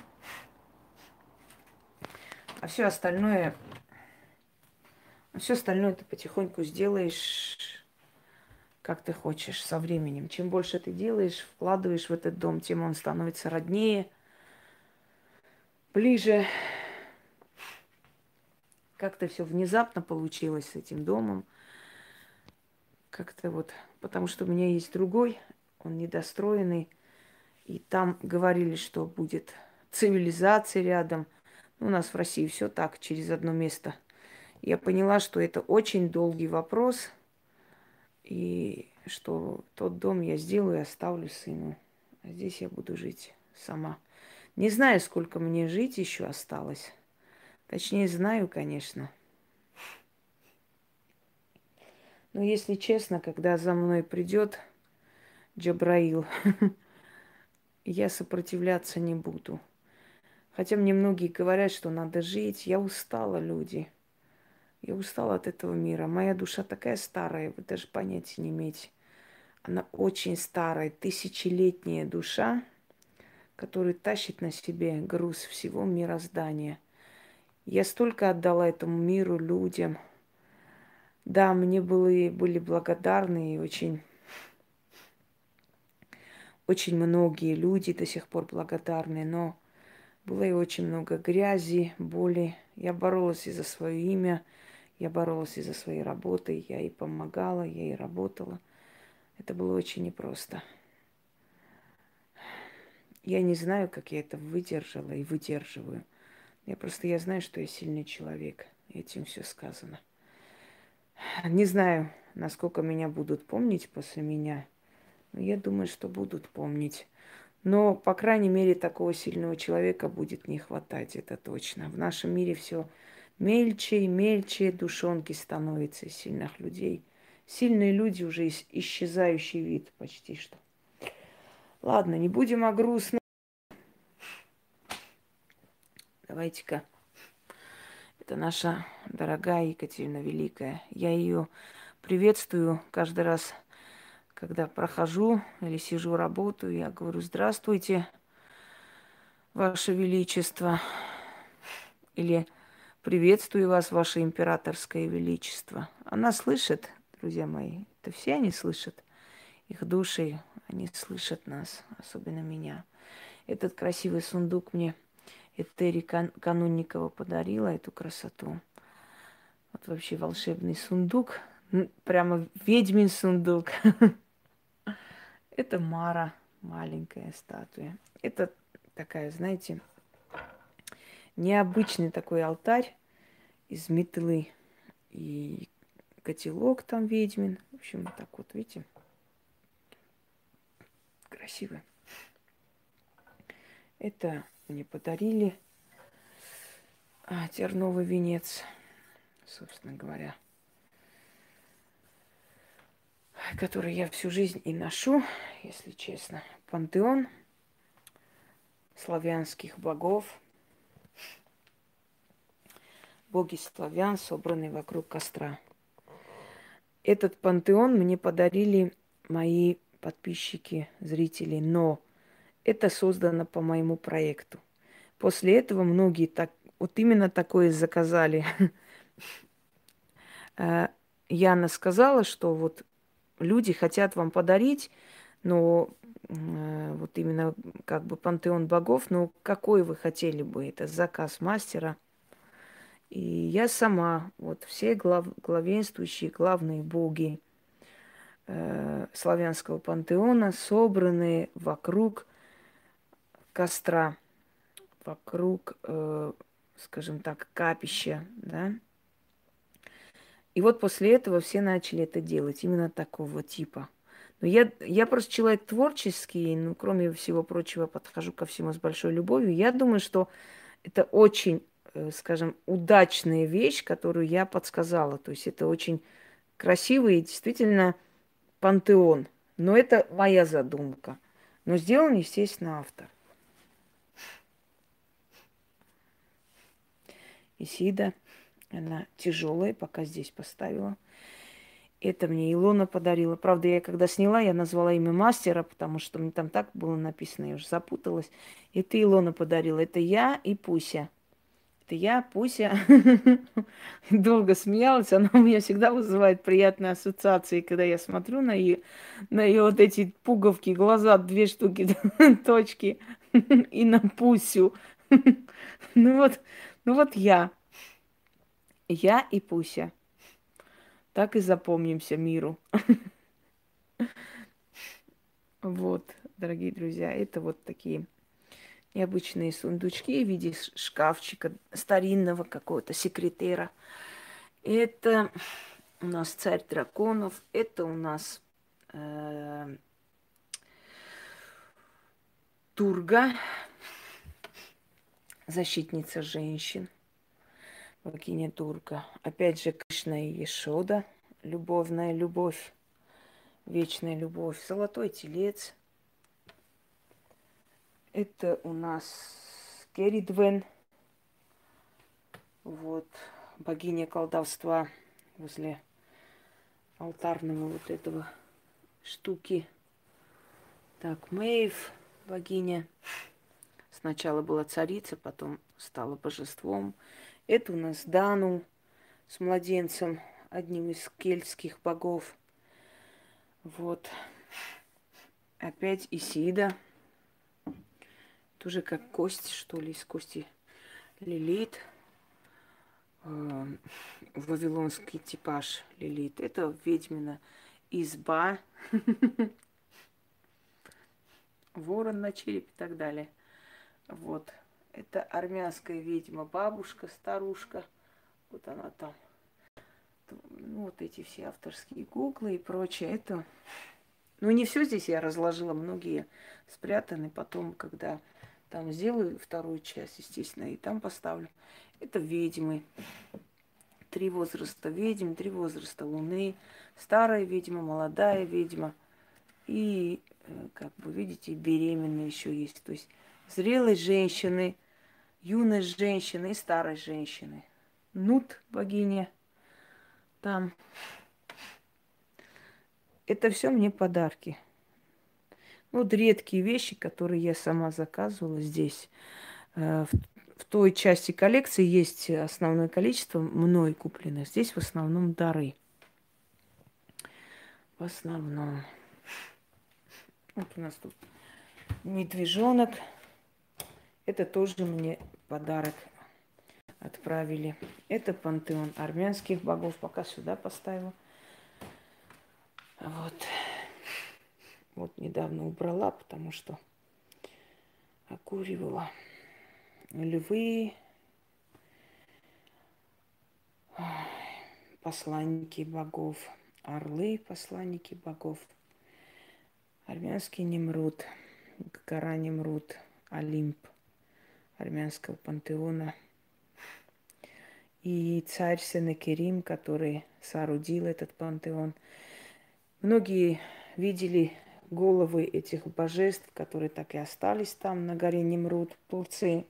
А все остальное ты потихоньку сделаешь, как ты хочешь, со временем. Чем больше ты делаешь, вкладываешь в этот дом, тем он становится роднее, ближе. Как-то все внезапно получилось с этим домом. Как-то вот, потому что у меня есть другой, он недостроенный. И там говорили, что будет цивилизация рядом. У нас в России все так, через одно место. Я поняла, что это очень долгий вопрос. И что тот дом я сделаю и оставлю сыну. А здесь я буду жить сама. Не знаю, сколько мне жить еще осталось. Точнее, знаю, конечно. Но если честно, когда за мной придет Джабраил, я сопротивляться не буду. Хотя мне многие говорят, что надо жить. Я устала, люди. Я устала от этого мира. Моя душа такая старая, вы даже понятия не имеете. Она очень старая, тысячелетняя душа, которая тащит на себе груз всего мироздания. Я столько отдала этому миру, людям. Да, мне были благодарны и очень многие люди до сих пор благодарны, но было и очень много грязи, боли. Я боролась и за свое имя, я боролась и за свои работы, я и помогала, я и работала. Это было очень непросто. Я не знаю, как я это выдержала и выдерживаю. Я знаю, что я сильный человек. Этим все сказано. Не знаю, насколько меня будут помнить после меня. Но я думаю, что будут помнить. Но, по крайней мере, такого сильного человека будет не хватать, это точно. В нашем мире все мельче и мельче, душонки становятся сильных людей. Сильные люди уже исчезающий вид почти что. Ладно, не будем о грустном. Давайте-ка. Это наша дорогая Екатерина Великая. Я ее приветствую каждый раз, когда прохожу или сижу, работаю. Я говорю: здравствуйте, Ваше Величество. Или приветствую вас, Ваше Императорское Величество. Она слышит, друзья мои. Это все они слышат. Их души, они слышат нас, особенно меня. Этот красивый сундук мне Этери Канунникова подарила, эту красоту. Вот вообще волшебный сундук Прямо ведьмин сундук. Это Мара, маленькая статуя. Это такая, знаете, необычный такой алтарь из метлы. И котелок там ведьмин. В общем, вот так вот, видите? Красиво. Это мне подарили терновый венец, собственно говоря, который я всю жизнь и ношу, если честно. Пантеон славянских богов. Боги славян, собранные вокруг костра. Этот пантеон мне подарили мои подписчики, зрители, но это создано по моему проекту. После этого многие так, вот именно такое заказали. Яна сказала, что вот люди хотят вам подарить, но вот именно как бы пантеон богов, но какой вы хотели бы? Это заказ мастера. И я сама, вот все главенствующие, главные боги славянского пантеона собраны вокруг костра, вокруг, скажем так, капища, да. И вот после этого все начали это делать, именно такого типа. Но я просто человек творческий, ну, кроме всего прочего, подхожу ко всему с большой любовью. Я думаю, что это очень, скажем, удачная вещь, которую я подсказала. То есть это очень красивый и действительно пантеон. Но это моя задумка. Но сделан, естественно, автор. Исида. Она тяжелая, пока здесь поставила. Это мне Илона подарила. Правда, я когда сняла, я назвала имя мастера, потому что мне там так было написано, я уже запуталась. Это Илона подарила. Это я и Пуся. Это я, Пуся. Долго смеялась. Она у меня всегда вызывает приятные ассоциации, когда я смотрю на ее вот эти пуговки, глаза, две штуки, точки, и на Пусю. Ну вот я. Я и Пуся. Так и запомнимся миру. Вот, дорогие друзья, это вот такие необычные сундучки в виде шкафчика старинного какого-то секретера. Это у нас царь драконов, это у нас Турга, защитница женщин. Богиня Турга. Опять же, Кришна и Ешода. Любовная любовь. Вечная любовь. Золотой телец. Это у нас Керидвен. Вот. Богиня колдовства возле алтарного вот этого штуки. Так, Мэйв, богиня. Сначала была царица, потом стала божеством. Это у нас Дану с младенцем, одним из кельтских богов. Вот. Опять Исида. Тоже как кость, что ли, из кости Лилит. Вавилонский типаж Лилит. Это ведьмина изба. Ворон на черепе и так далее. Вот. Это армянская ведьма, бабушка, старушка. Вот она там. Ну, вот эти все авторские гуглы и прочее. Это... Ну, не все здесь я разложила. Многие спрятаны. Потом, когда там сделаю вторую часть, естественно, и там поставлю. Это ведьмы. Три возраста ведьм, три возраста луны. Старая ведьма, молодая ведьма. И, как вы видите, беременная еще есть. То есть зрелой женщины, юной женщины и старой женщины. Нут, богиня, там. Это все мне подарки. Вот редкие вещи, которые я сама заказывала здесь. В той части коллекции есть основное количество мной куплено. Здесь в основном дары. В основном. Вот у нас тут медвежонок. Это тоже мне подарок отправили. Это пантеон армянских богов. Пока сюда поставила. Вот недавно убрала, потому что окуривала. Львы, посланники богов, орлы, посланники богов, армянский Немрут, гора Немрут, Олимп армянского пантеона и царь Сенакерим, который соорудил этот пантеон. Многие видели головы этих божеств, которые так и остались там на горе Немрут в Турции.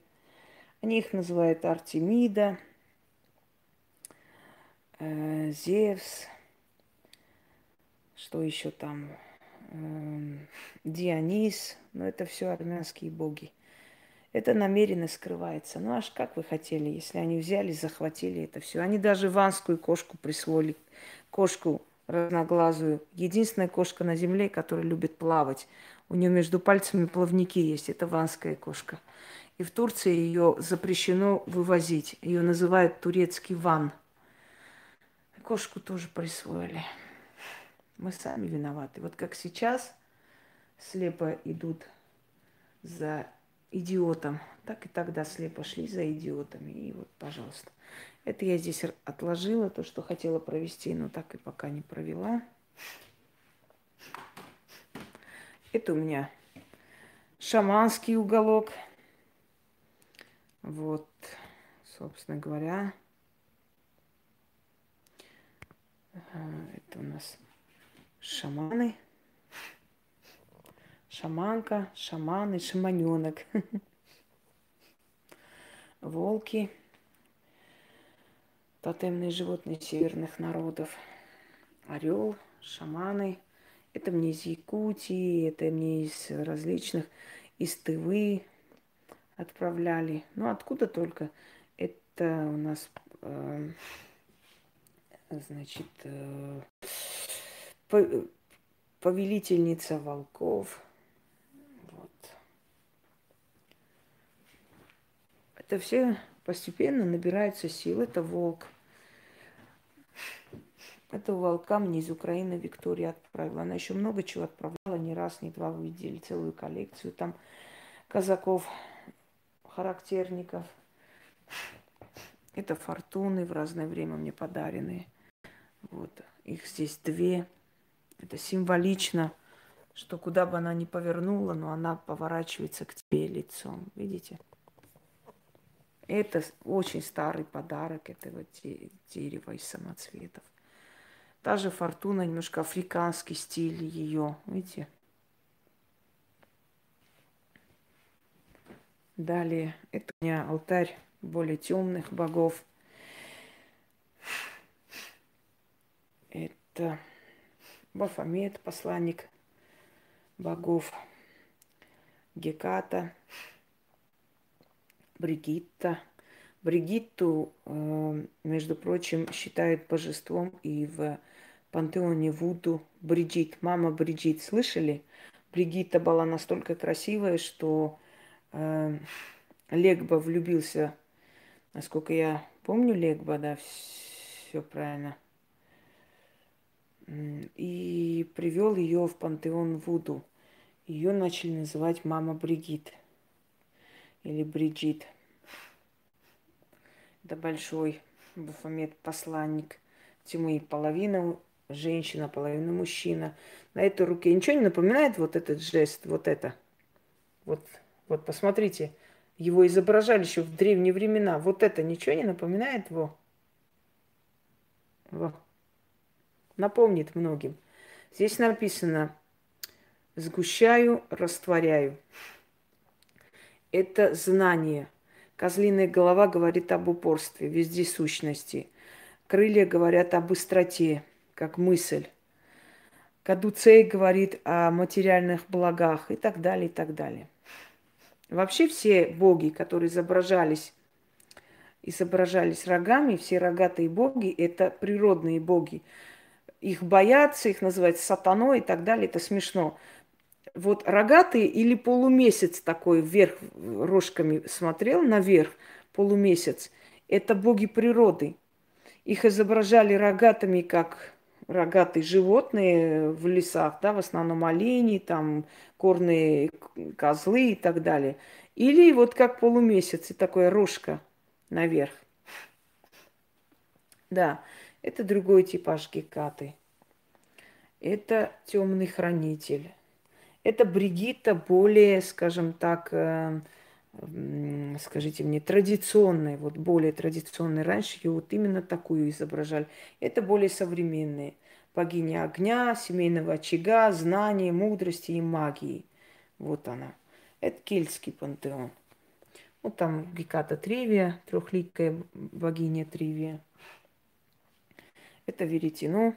Они их называют Артемида, Зевс, что еще там, Дионис, но это все армянские боги. Это намеренно скрывается. Ну аж как вы хотели, если они взяли, захватили это все. Они даже ванскую кошку присвоили, кошку разноглазую. Единственная кошка на земле, которая любит плавать. У нее между пальцами плавники есть, это ванская кошка. И в Турции ее запрещено вывозить. Ее называют турецкий ван. Кошку тоже присвоили. Мы сами виноваты. Вот как сейчас слепо идут за идиотом, так и тогда слепо шли за идиотами. И вот, пожалуйста. Это я здесь отложила, то, что хотела провести, но так и пока не провела. Это у меня шаманский уголок. Вот, собственно говоря, это у нас шаманы. Шаманка, шаманы, шаманенок, волки, тотемные животные северных народов, орел, шаманы. Это мне из Якутии, это мне из различных, из Тывы отправляли. Ну, откуда только. Это у нас, значит, повелительница волков. Это все постепенно набираются сил. Это волк. Этого волка мне из Украины Виктория отправила. Она еще много чего отправляла. Не раз, не два, вы видели целую коллекцию там казаков, характерников. Это фортуны в разное время мне подаренные. Вот. Их здесь две. Это символично, что куда бы она ни повернула, но она поворачивается к тебе лицом. Видите? Это очень старый подарок этого дерева из самоцветов. Та же фортуна, немножко африканский стиль ее, видите? Далее, это у меня алтарь более темных богов. Это Бафомет, посланник богов, Геката. Бригитта. Бригитту, между прочим, считают божеством и в пантеоне вуду. Бриджит, мама Бриджит, слышали? Бригитта была настолько красивая, что Легба влюбился, насколько я помню, Легба, да, все правильно. И привел ее в пантеон вуду. Ее начали называть мама Бригит или Бриджит. Да, большой Бафомет, посланник тьмы, половина женщина, половина мужчина. На этой руке ничего не напоминает вот этот жест, вот это. Вот посмотрите, его изображали еще в древние времена. Вот это ничего не напоминает его? Во. Напомнит многим. Здесь написано: сгущаю, растворяю. Это знание. Козлиная голова говорит об упорстве, вездесущности. Крылья говорят о быстроте, как мысль. Кадуцей говорит о материальных благах и так далее, и так далее. Вообще все боги, которые изображались рогами, все рогатые боги – это природные боги. Их боятся, их называют сатаной и так далее. Это смешно. Вот рогатый или полумесяц такой вверх рожками смотрел, наверх полумесяц. Это боги природы. Их изображали рогатыми, как рогатые животные в лесах, да, в основном олени, там, горные козлы и так далее. Или вот как полумесяц, и такая рожка наверх. Да, это другой типаж Гекаты. Это темный хранитель. Это Бригитта более, скажем так, скажите мне, традиционная, вот более традиционная. Раньше ее вот именно такую изображали. Это более современные. Богиня огня, семейного очага, знания, мудрости и магии. Вот она. Это кельтский пантеон. Вот там Геката Тривия, трехликая богиня Тривия. Это веретено,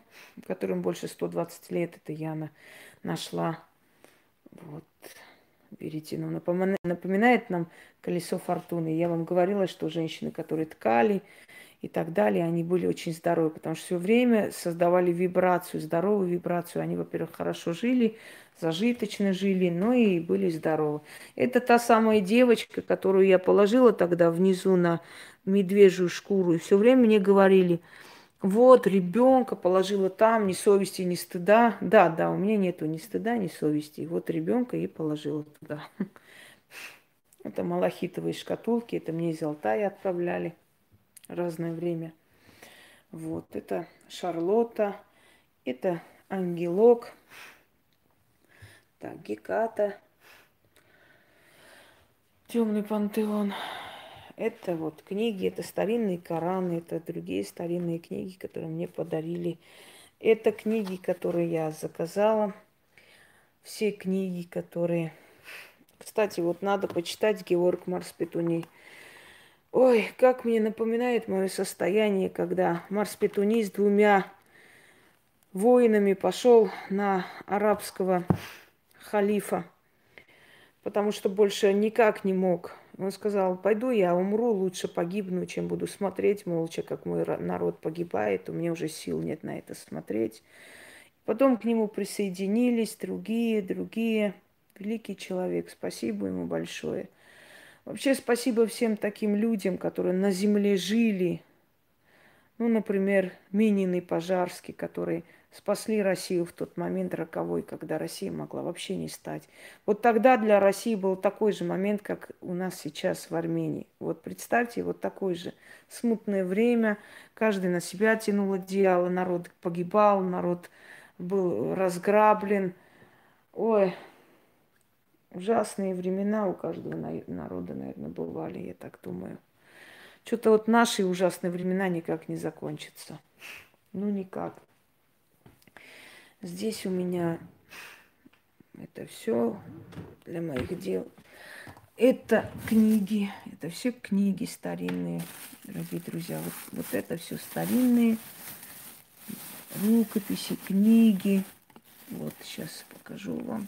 которым больше 120 лет. Это Яна нашла. Вот веретено напоминает нам колесо фортуны. Я вам говорила, что женщины, которые ткали и так далее, они были очень здоровы, потому что все время создавали вибрацию, здоровую вибрацию. Они, во-первых, хорошо жили, зажиточно жили, но и были здоровы. Это та самая девочка, которую я положила тогда внизу на медвежью шкуру. И все время мне говорили: вот, ребенка положила там, ни совести, ни стыда. Да, у меня нету ни стыда, ни совести. Вот ребенка и положила туда. Это малахитовые шкатулки, это мне из Алтая отправляли разное время. Вот, это Шарлотта, это ангелок, так, Геката, темный пантеон. Это вот книги, это старинные Кораны, это другие старинные книги, которые мне подарили. Это книги, которые я заказала. Все книги, которые... Кстати, вот надо почитать Георг Марспетуни. Ой, как мне напоминает мое состояние, когда Марспетуни с двумя воинами пошел на арабского халифа, потому что больше никак не мог. Он сказал: пойду я умру, лучше погибну, чем буду смотреть молча, как мой народ погибает. У меня уже сил нет на это смотреть. Потом к нему присоединились другие. Великий человек, спасибо ему большое. Вообще спасибо всем таким людям, которые на земле жили. Ну, например, Минин и Пожарский, которые спасли Россию в тот момент роковой, когда Россия могла вообще не стать. Вот тогда для России был такой же момент, как у нас сейчас в Армении. Вот представьте, вот такое же смутное время. Каждый на себя тянул одеяло, народ погибал, народ был разграблен. Ой, ужасные времена у каждого народа, наверное, бывали, я так думаю. Что-то вот наши ужасные времена никак не закончатся. Ну, никак. Здесь у меня это все для моих дел. Это книги. Это все книги старинные, дорогие друзья. Вот это все старинные рукописи, книги. Вот сейчас покажу вам.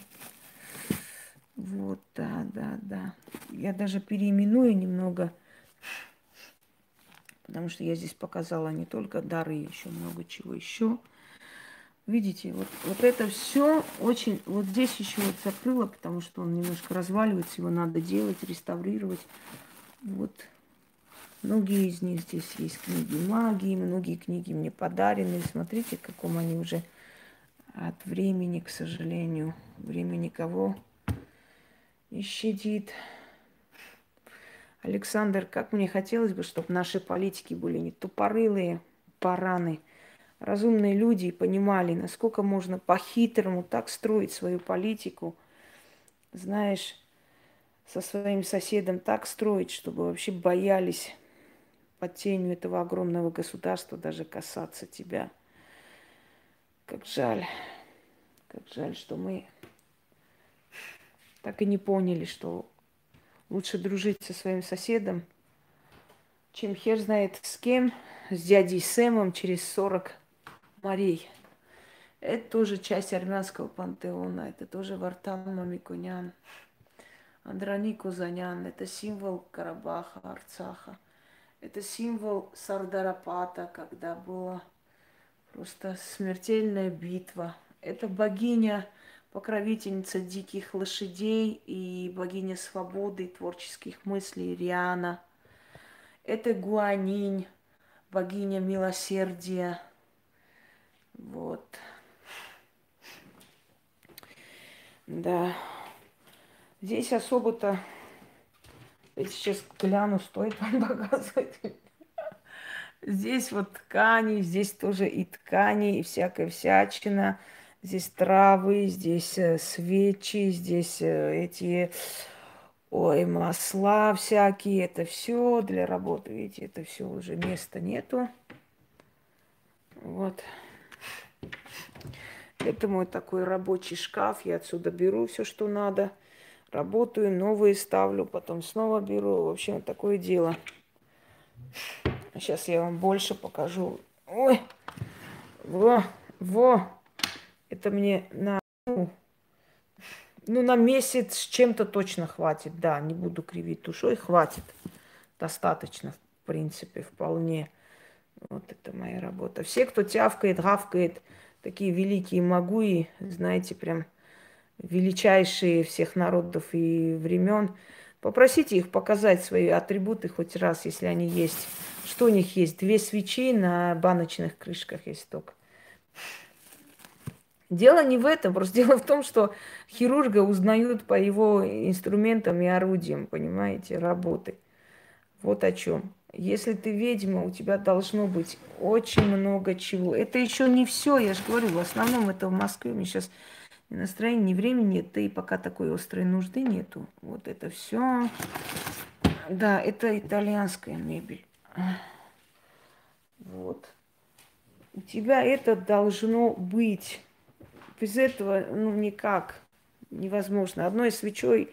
Вот, да. Я даже переименую немного, потому что я здесь показала не только дары, еще много чего еще. Видите, вот это все очень... Вот здесь еще вот закрыла, потому что он немножко разваливается, его надо делать, реставрировать. Вот. Многие из них здесь есть книги магии, многие книги мне подарены. Смотрите, в каком они уже от времени, к сожалению. Время никого не щадит. Александр, как мне хотелось бы, чтобы наши политики были не тупорылые бараны, разумные люди понимали, насколько можно по-хитрому так строить свою политику, знаешь, со своим соседом так строить, чтобы вообще боялись под тенью этого огромного государства даже касаться тебя. Как жаль, что мы так и не поняли, что лучше дружить со своим соседом, чем хер знает с кем, с дядей Сэмом через 40 морей. Это тоже часть армянского пантеона. Это тоже Вартан Мамиконян, Андрани Кузанян. Это символ Карабаха, Арцаха. Это символ Сардарапата, когда была просто смертельная битва. Это богиня, покровительница диких лошадей и богиня свободы, творческих мыслей Риана. Это Гуанинь, богиня милосердия. Вот. Да. Здесь особо-то... Я сейчас гляну, стоит вам показывать. Здесь вот ткани, здесь тоже и ткани, и всякая всячина. Здесь травы, здесь свечи, здесь эти... Ой, масла всякие, это все для работы, видите, это все уже места нету. Вот. Это мой такой рабочий шкаф, я отсюда беру все, что надо, работаю, новые ставлю, потом снова беру, в общем, такое дело. Сейчас я вам больше покажу. Ой, во, это мне на... Ну, на месяц с чем-то точно хватит, да, не буду кривить душой, хватит. Достаточно, в принципе, вполне. Вот это моя работа. Все, кто тявкает, гавкает, такие великие могуи, знаете, прям величайшие всех народов и времен, попросите их показать свои атрибуты хоть раз, если они есть. Что у них есть? 2 свечи на баночных крышках есть только. Дело не в этом, просто дело в том, что хирурга узнают по его инструментам и орудиям, понимаете, работы. Вот о чем. Если ты ведьма, у тебя должно быть очень много чего. Это еще не все, я же говорю, в основном это в Москве. У меня сейчас ни настроения, ни времени нет, да и пока такой острой нужды нету. Вот это все. Да, это итальянская мебель. Вот. У тебя это должно быть. Без этого, ну, никак невозможно. Одной свечой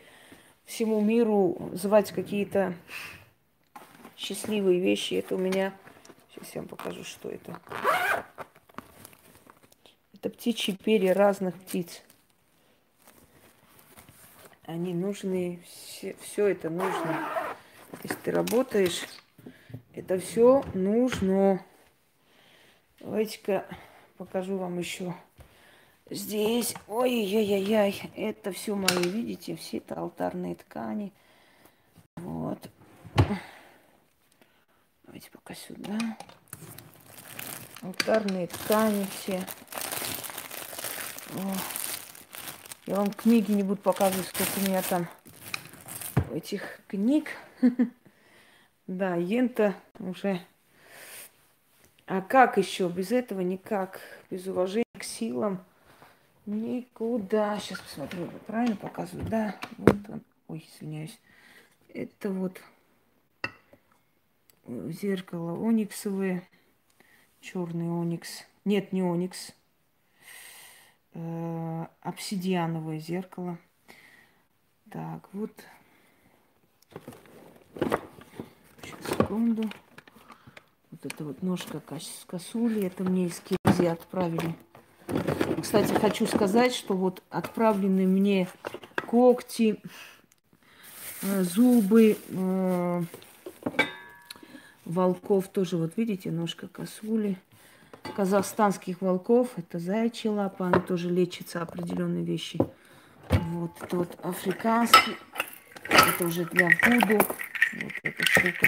всему миру звать какие-то счастливые вещи. Это у меня... Сейчас я вам покажу, что это. Это птичьи перья разных птиц. Они нужны, все это нужно. Если ты работаешь, это все нужно. Давайте-ка покажу вам еще. Здесь, ой-ой-ой-ой, это все мои, видите, все это алтарные ткани. Вот. Давайте пока сюда. Алтарные ткани все. О. Я вам книги не буду показывать, сколько у меня там этих книг. Да, Йента уже... А как еще? Без этого никак. Без уважения к силам. Никуда. Сейчас посмотрю, правильно показываю. Да, вот он. Ой, извиняюсь. Это вот зеркало ониксовое. Черный оникс. Нет, не оникс. Обсидиановое зеркало. Так, вот. Сейчас, секунду. Вот это вот ножка косули. Это мне из Киргизии отправили. Кстати, хочу сказать, что вот отправлены мне когти, зубы волков. Тоже вот видите, ножка косули. Казахстанских волков. Это заячья лапа. Она тоже лечится, определенные вещи. Вот это вот африканский. Это уже для вуду. Вот эта штука.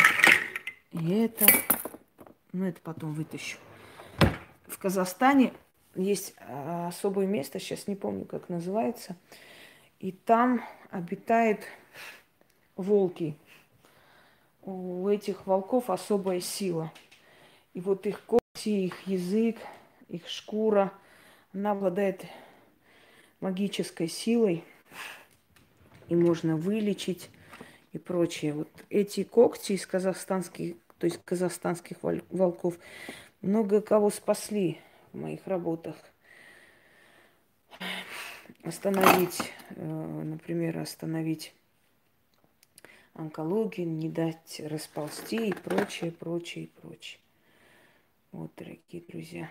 И это. Ну, это потом вытащу. В Казахстане есть особое место, сейчас не помню, как называется. И там обитают волки. У этих волков особая сила. И вот их когти, их язык, их шкура, она обладает магической силой. И можно вылечить и прочее. Вот эти когти из казахстанских... То есть казахстанских волков. Много кого спасли в моих работах. Остановить, например, остановить онкологию, не дать расползти и прочее, прочее, прочее. Вот, дорогие друзья.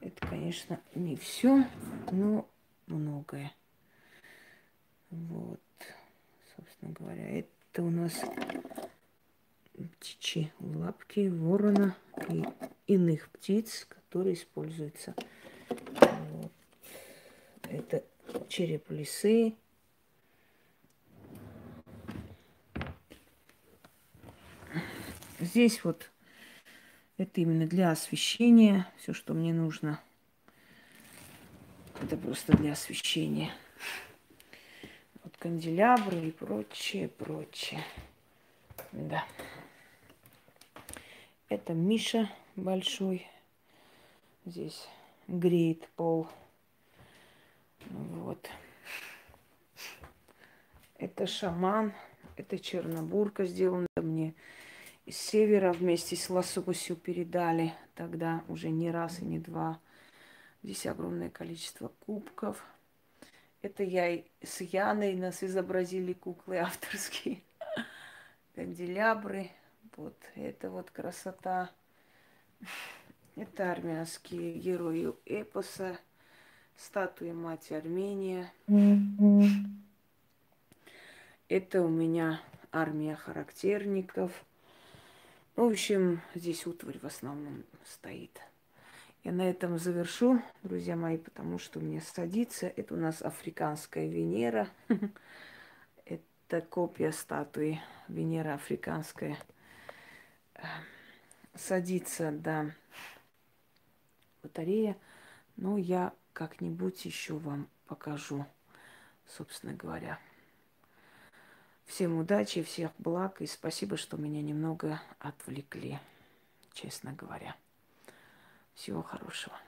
Это, конечно, не все, но многое. Вот, собственно говоря, это у нас... Птичьи лапки ворона и иных птиц, которые используются. Вот. Это череп лисы. Здесь вот Это именно для освещения. Все, что мне нужно, это просто для освещения. Вот канделябры и прочее, прочее. Да. Это Миша большой. Здесь греет пол. Вот. Это шаман. Это чернобурка сделана мне. С севера вместе с лососью передали. Тогда уже не раз и не два. Здесь огромное количество кубков. Это я с Яной. Нас изобразили куклы авторские. Канделябры. Вот. Это вот красота. Это армянские герои эпоса. Статуя Мать Армения. Это у меня армия характерников. В общем, здесь утварь в основном стоит. Я на этом завершу, друзья мои, потому что мне садится. Это у нас африканская Венера. Это копия статуи Венера африканская. Садится, да, батарея. Но я как-нибудь еще вам покажу, собственно говоря. Всем удачи, всех благ и спасибо, что меня немного отвлекли, честно говоря. Всего хорошего.